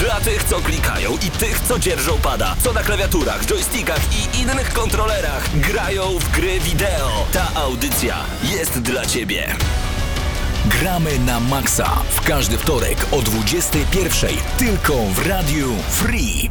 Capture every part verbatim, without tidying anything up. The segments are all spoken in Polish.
Dla tych, co klikają i tych, co dzierżą pada, co na klawiaturach, joystickach i innych kontrolerach grają w gry wideo. Ta audycja jest dla Ciebie. Gramy na Maxa w każdy wtorek o dwudziestej pierwszej tylko w Radiu Free.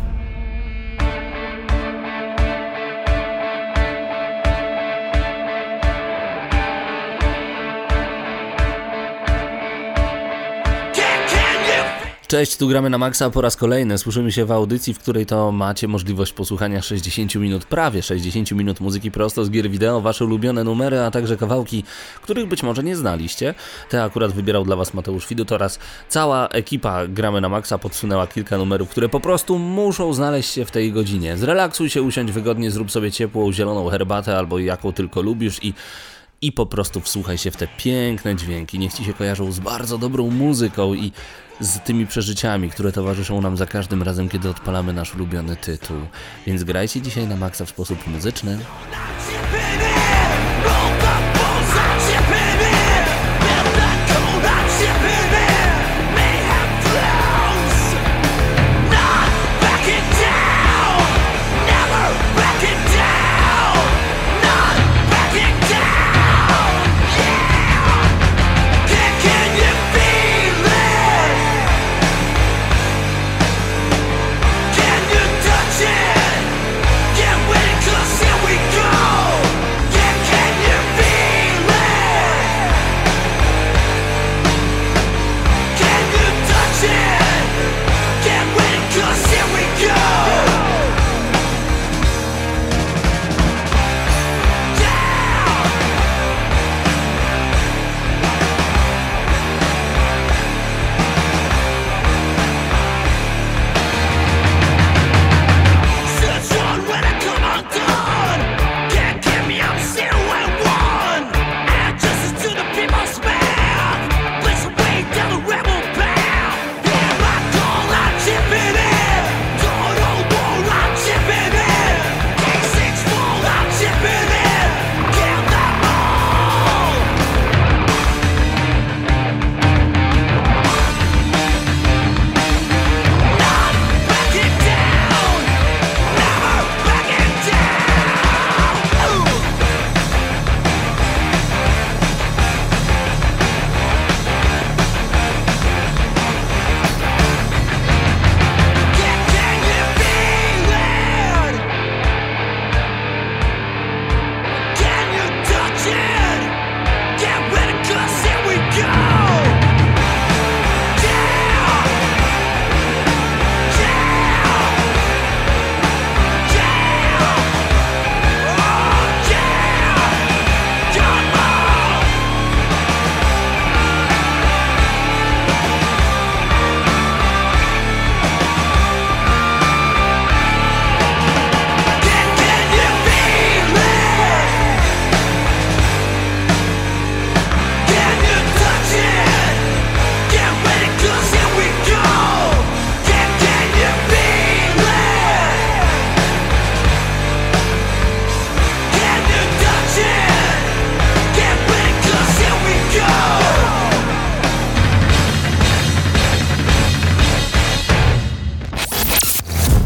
Cześć, tu gramy na Maxa po raz kolejny. Słyszymy się w audycji, w której to macie możliwość posłuchania sześćdziesięciu minut, prawie sześćdziesięciu minut muzyki prosto z gier wideo, wasze ulubione numery, a także kawałki, których być może nie znaliście. Te akurat wybierał dla was Mateusz Widut oraz cała ekipa gramy na Maxa podsunęła kilka numerów, które po prostu muszą znaleźć się w tej godzinie. Zrelaksuj się, usiądź wygodnie, zrób sobie ciepłą, zieloną herbatę albo jaką tylko lubisz i... I po prostu wsłuchaj się w te piękne dźwięki, niech Ci się kojarzą z bardzo dobrą muzyką i z tymi przeżyciami, które towarzyszą nam za każdym razem, kiedy odpalamy nasz ulubiony tytuł. Więc grajcie dzisiaj na maksa w sposób muzyczny.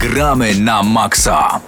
Gramy na Maxa.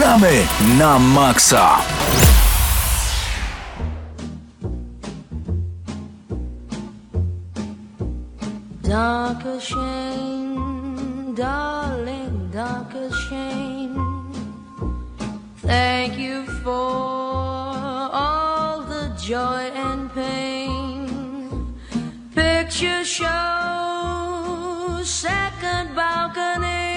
Gramy na maksa! Darker shame, darling, darker shame. Thank you for all the joy and pain. Picture show, second balcony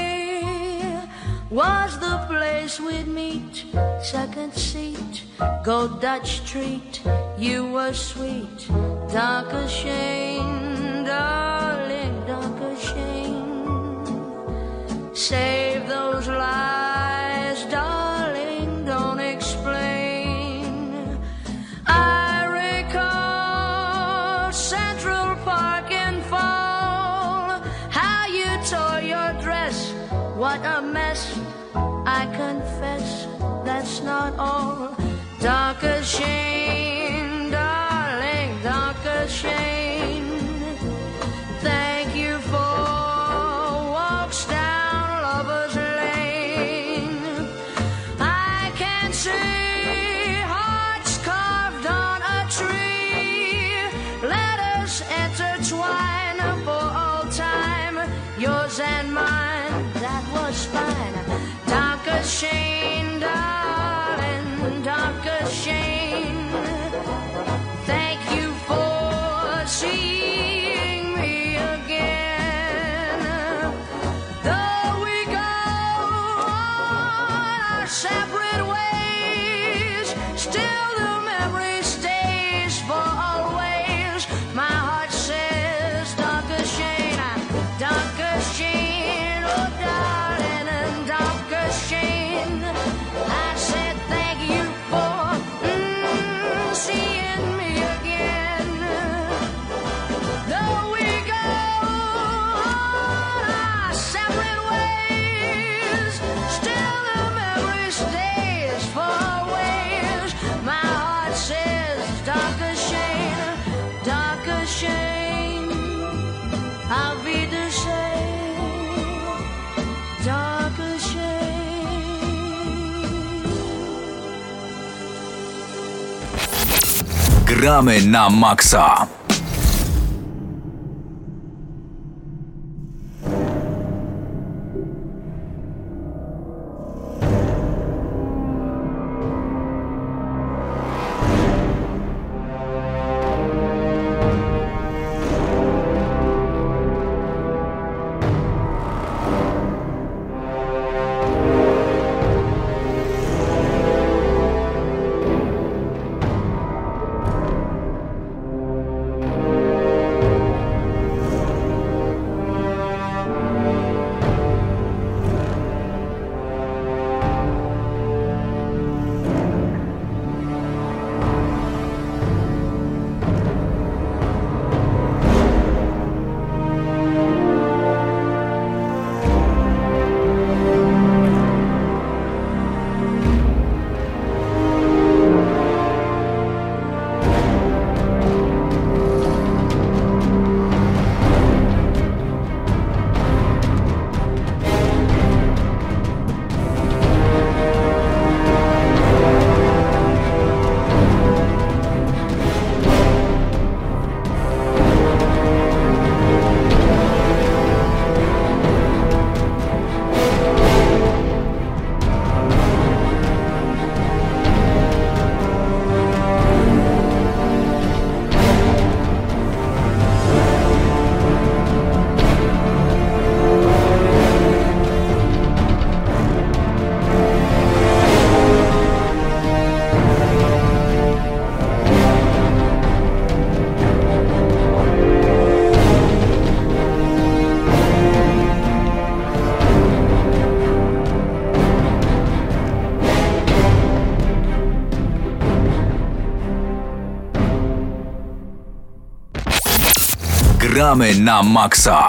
was the place we'd meet. Second seat, gold Dutch treat. You were sweet, darker shame, darling, darker shame. Save those lies, darling, don't explain. I recall Central Park in fall, how you tore your dress, what a mess. I confess, that's not all. Darker shame, darling, darker shame. Thank you for walks down Lover's Lane. I can see hearts carved on a tree. Letters intertwine for all time. Yours and mine, that was fine. Darker shame, darling, darker shame. Thank you for seeing me again. Though we go on our separate ways, still the memory stays for always. My heart says darker shame, darker shame, oh darling, and darker shame. I said thank you for mm, seeing me again. Though we go our separate ways, still the memory stays for always. My heart says darker shade, darker shade. I'll be the shade, darker shade. Gramy na maksa! Gramy na maksa!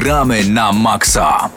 Gramy na maksa.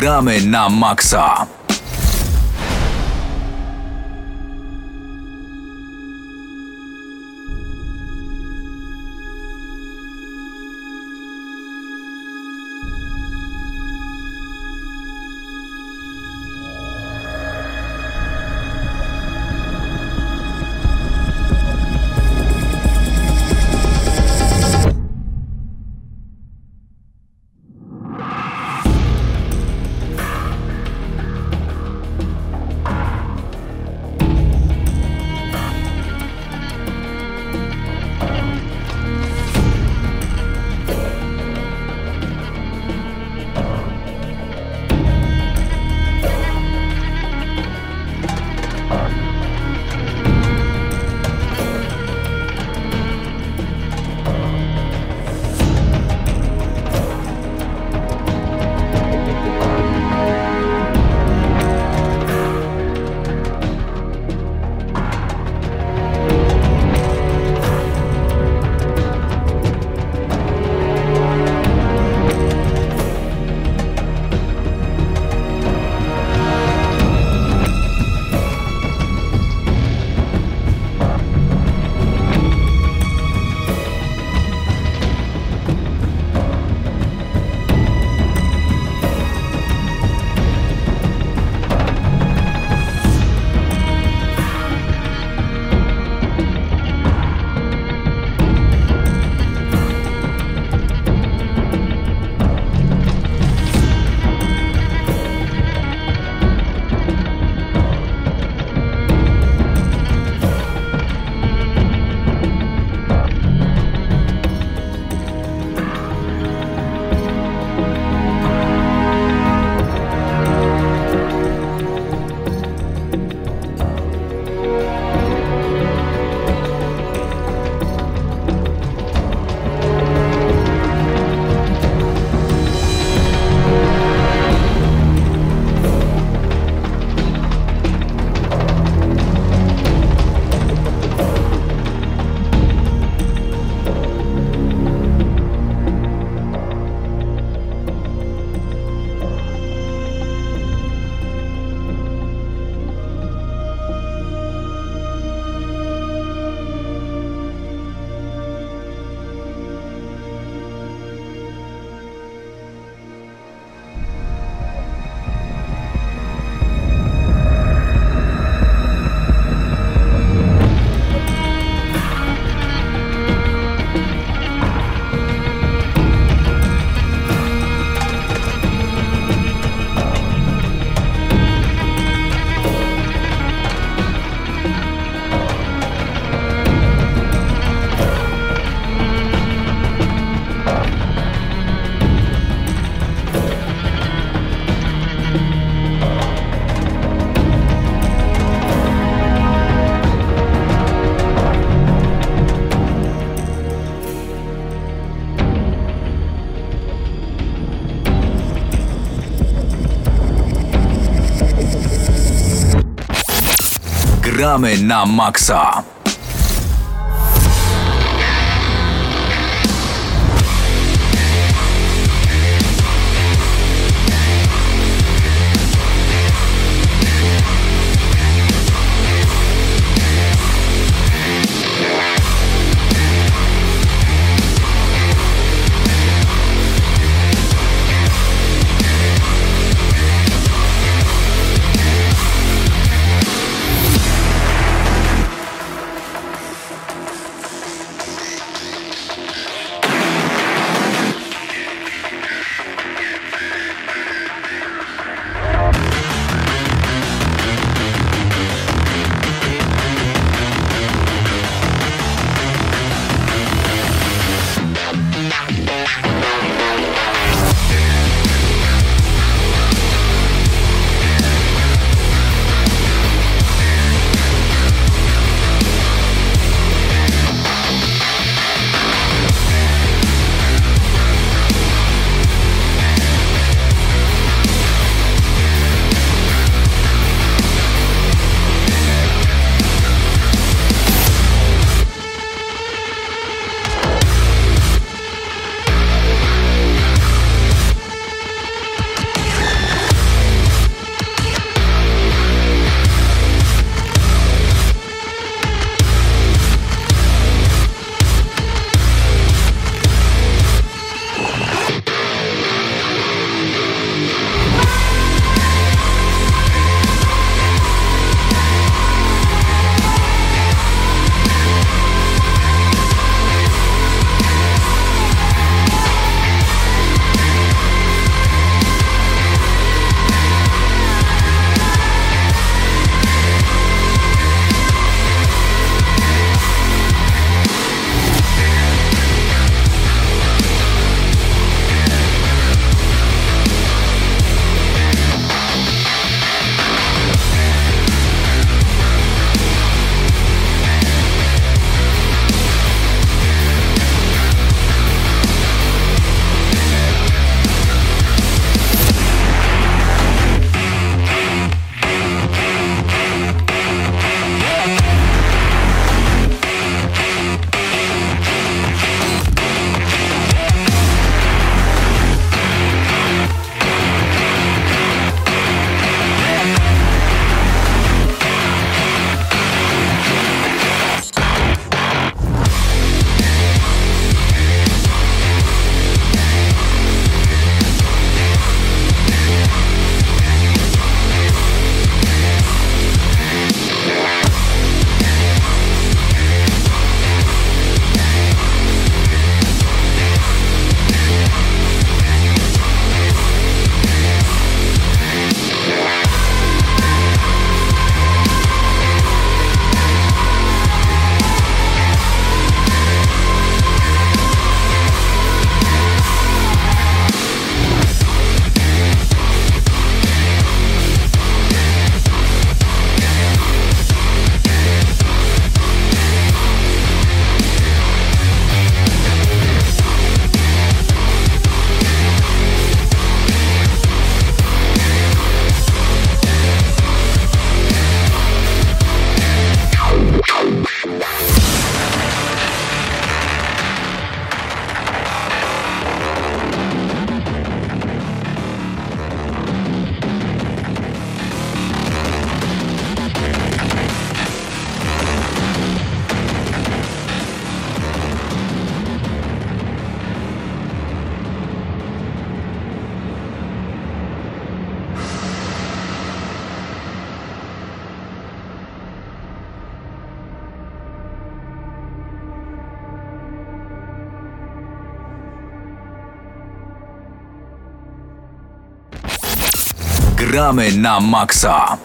Gramy na maksa. Gramy na maksa. Gramy na maksa.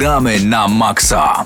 Gramy na maksa.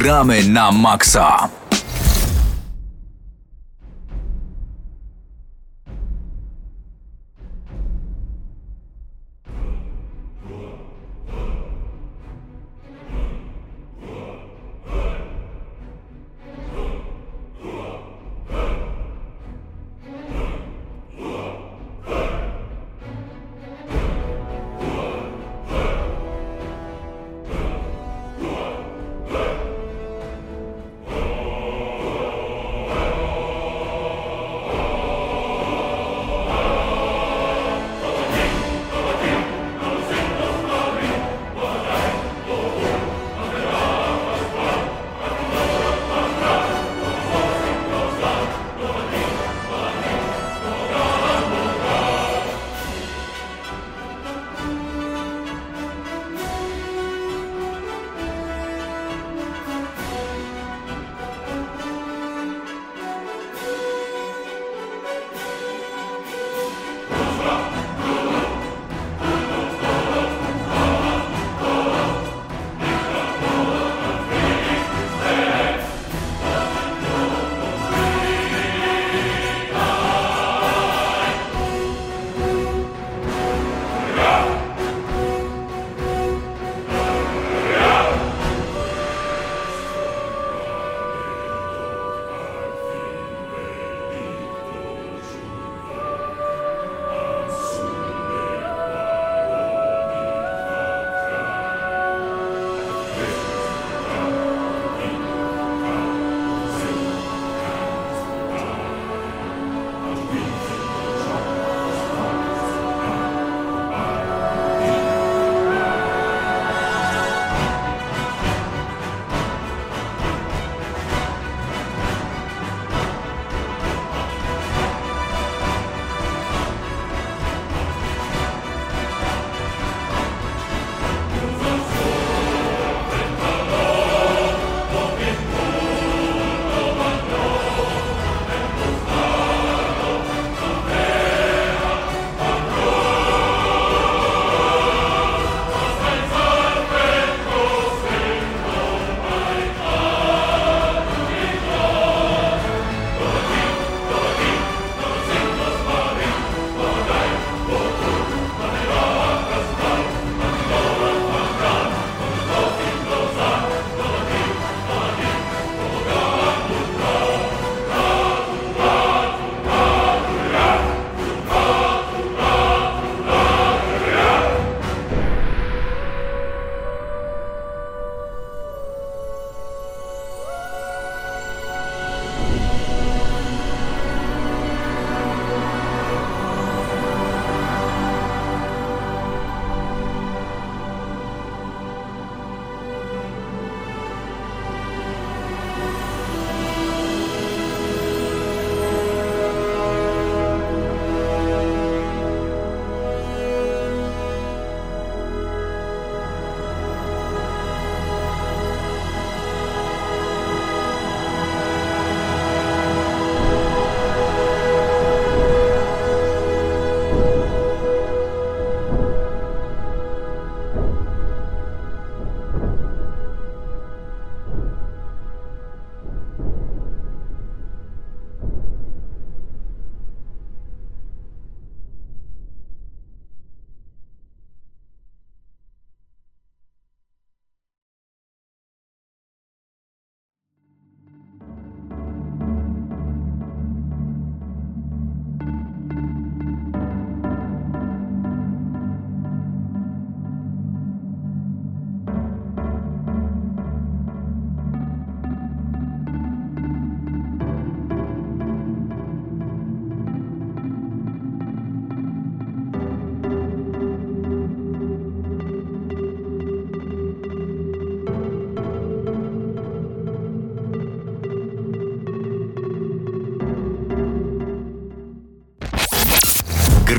Gramy na maksa.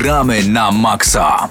Gramy na maksa.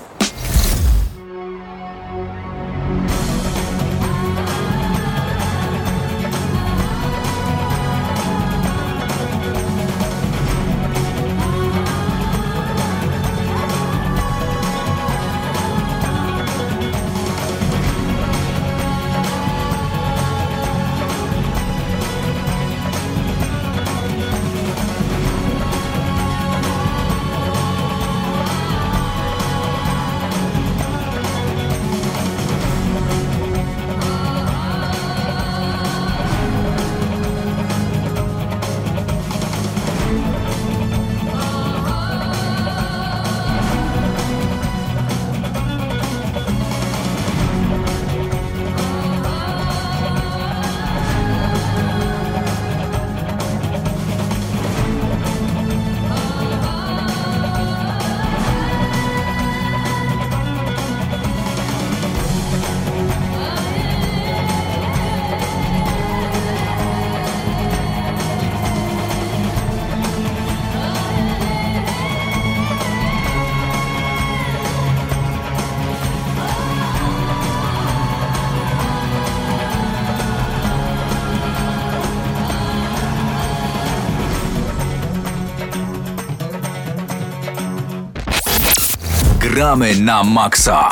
Gramy na maksa.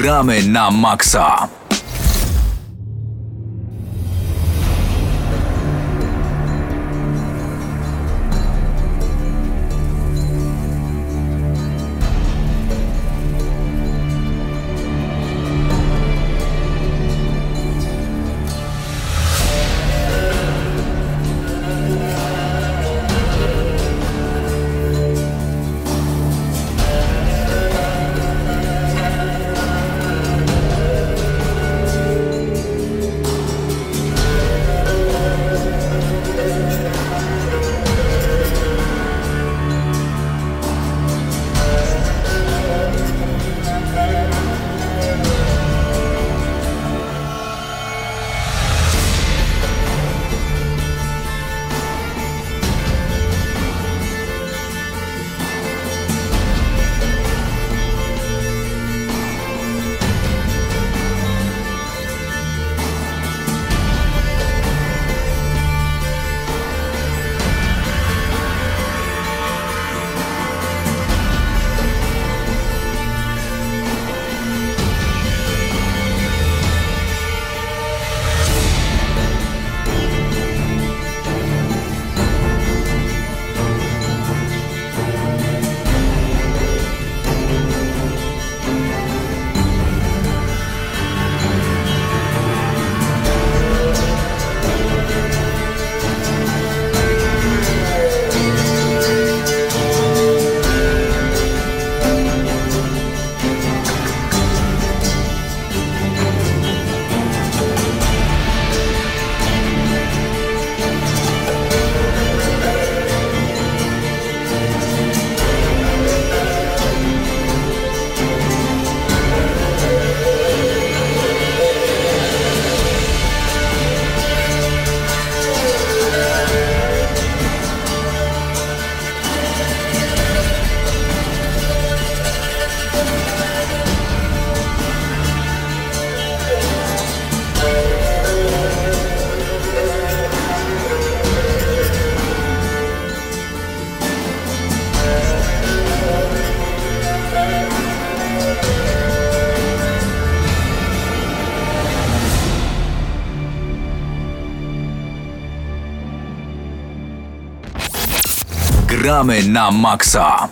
Gramy na maksa. Gramy na maksa.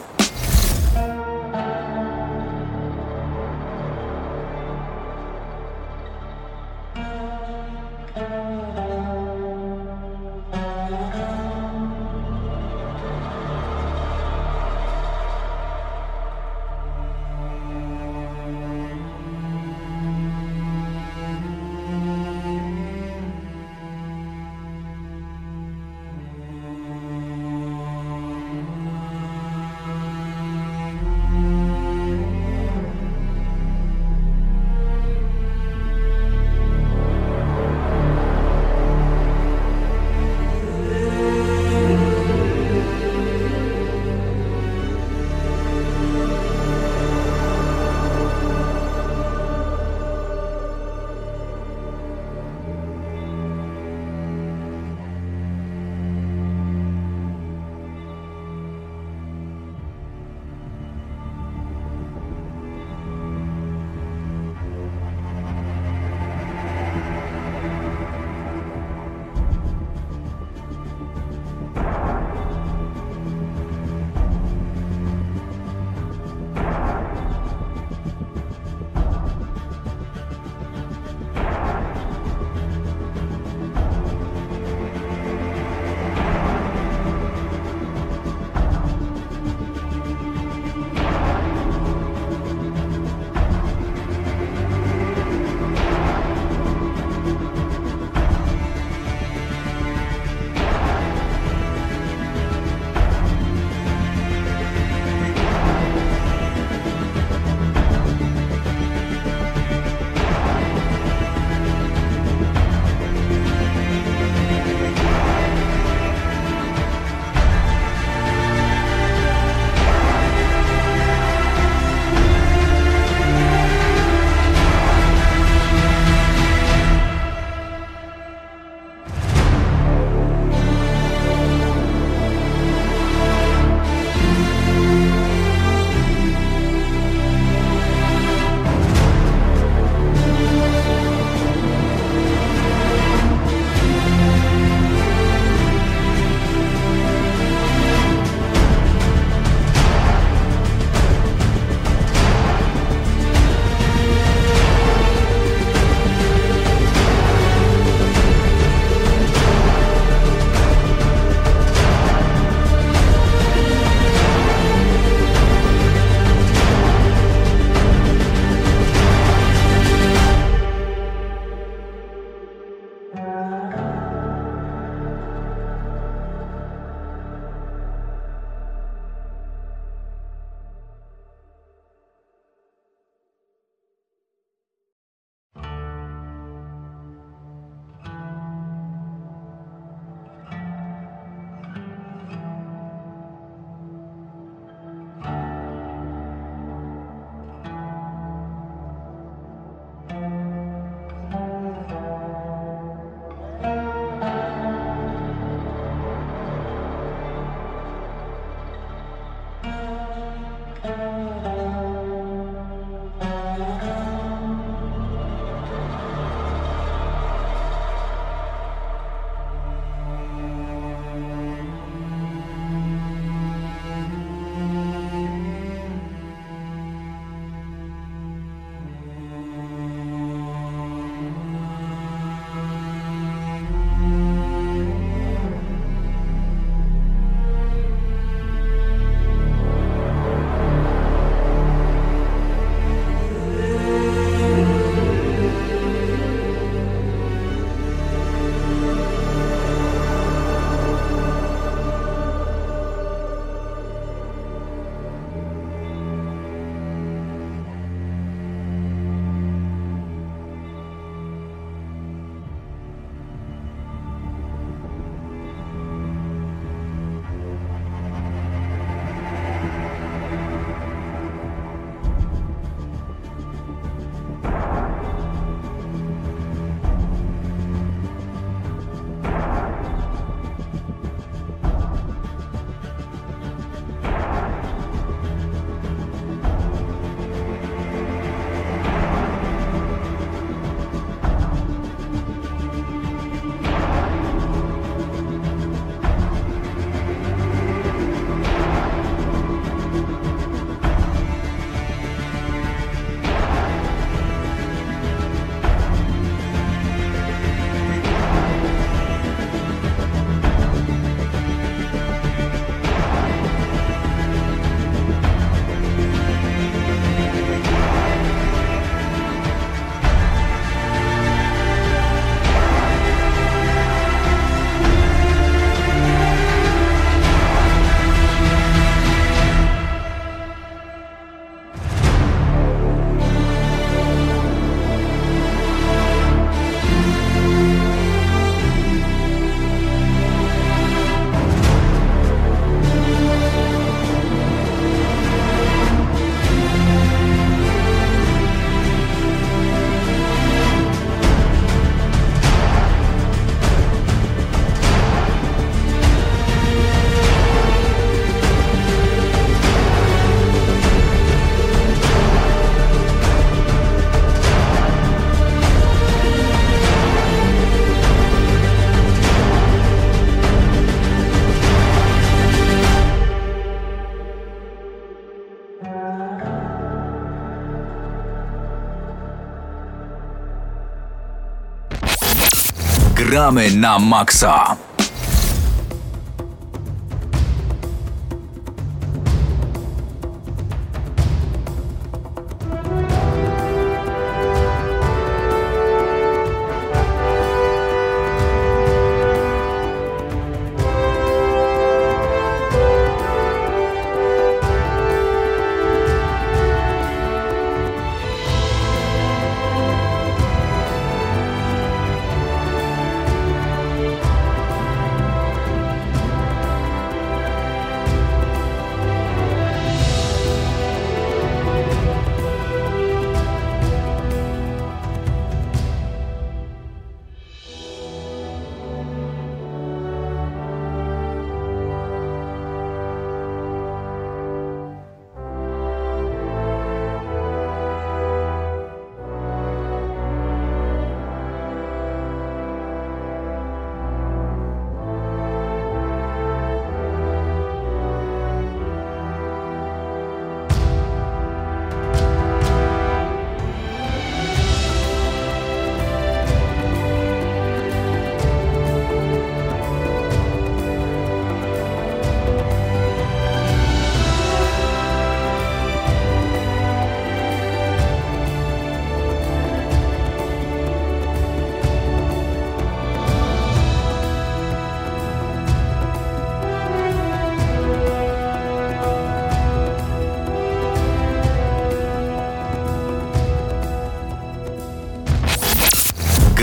Gramy na maksa.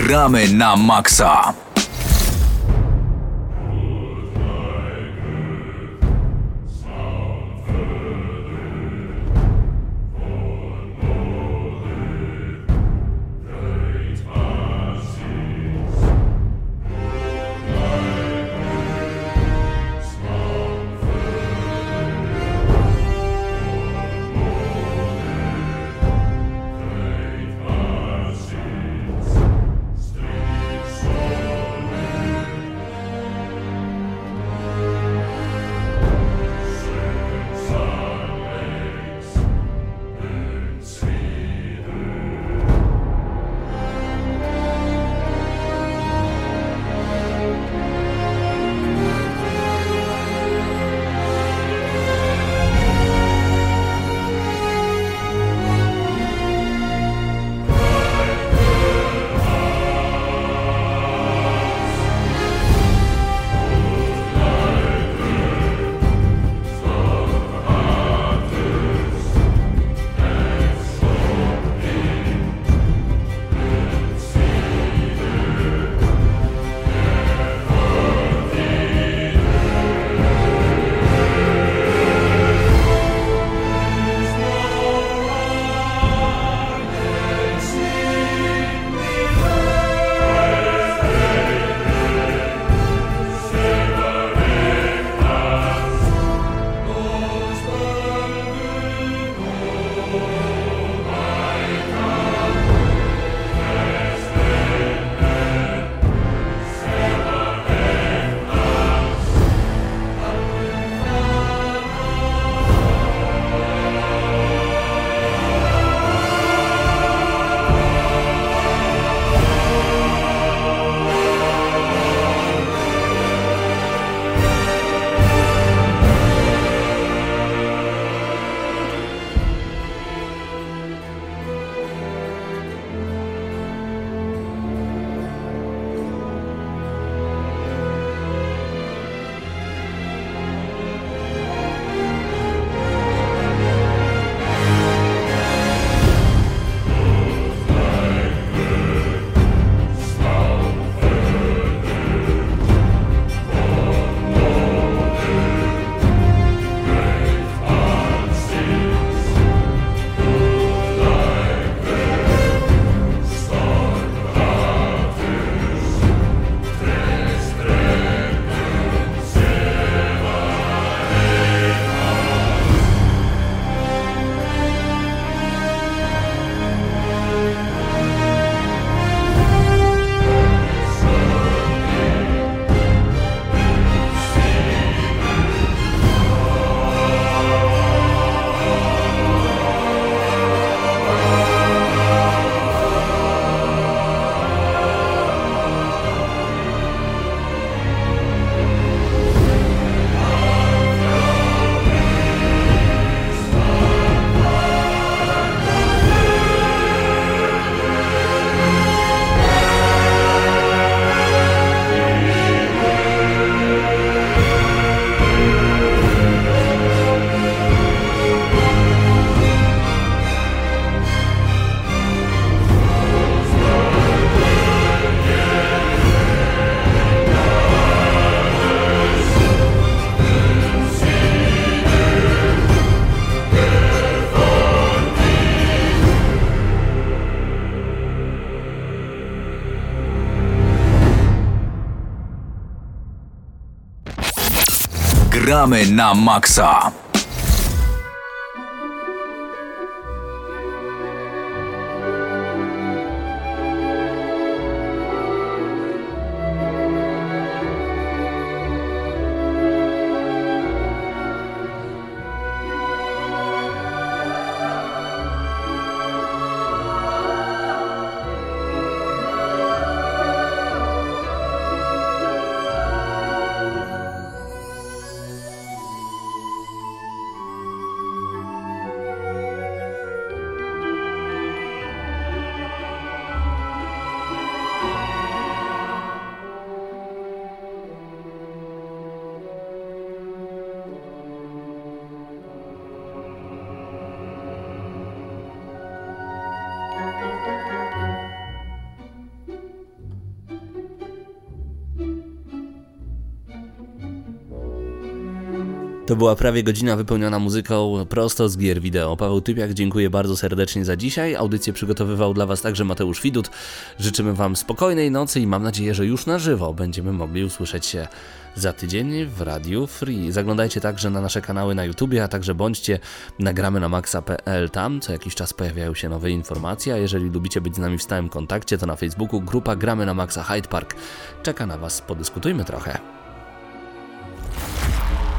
Gramy na maksa. Oh, Gramy na maksa. To była prawie godzina wypełniona muzyką prosto z gier wideo. Paweł Typiak, dziękuję bardzo serdecznie za dzisiaj. Audycję przygotowywał dla Was także Mateusz Widut. Życzymy Wam spokojnej nocy i mam nadzieję, że już na żywo będziemy mogli usłyszeć się za tydzień w Radiu Free. Zaglądajcie także na nasze kanały na YouTubie, a także bądźcie na gramy na maksa kropka p l. Tam co jakiś czas pojawiają się nowe informacje, a jeżeli lubicie być z nami w stałym kontakcie, to na Facebooku grupa Gramy na Maksa Hyde Park czeka na Was. Podyskutujmy trochę.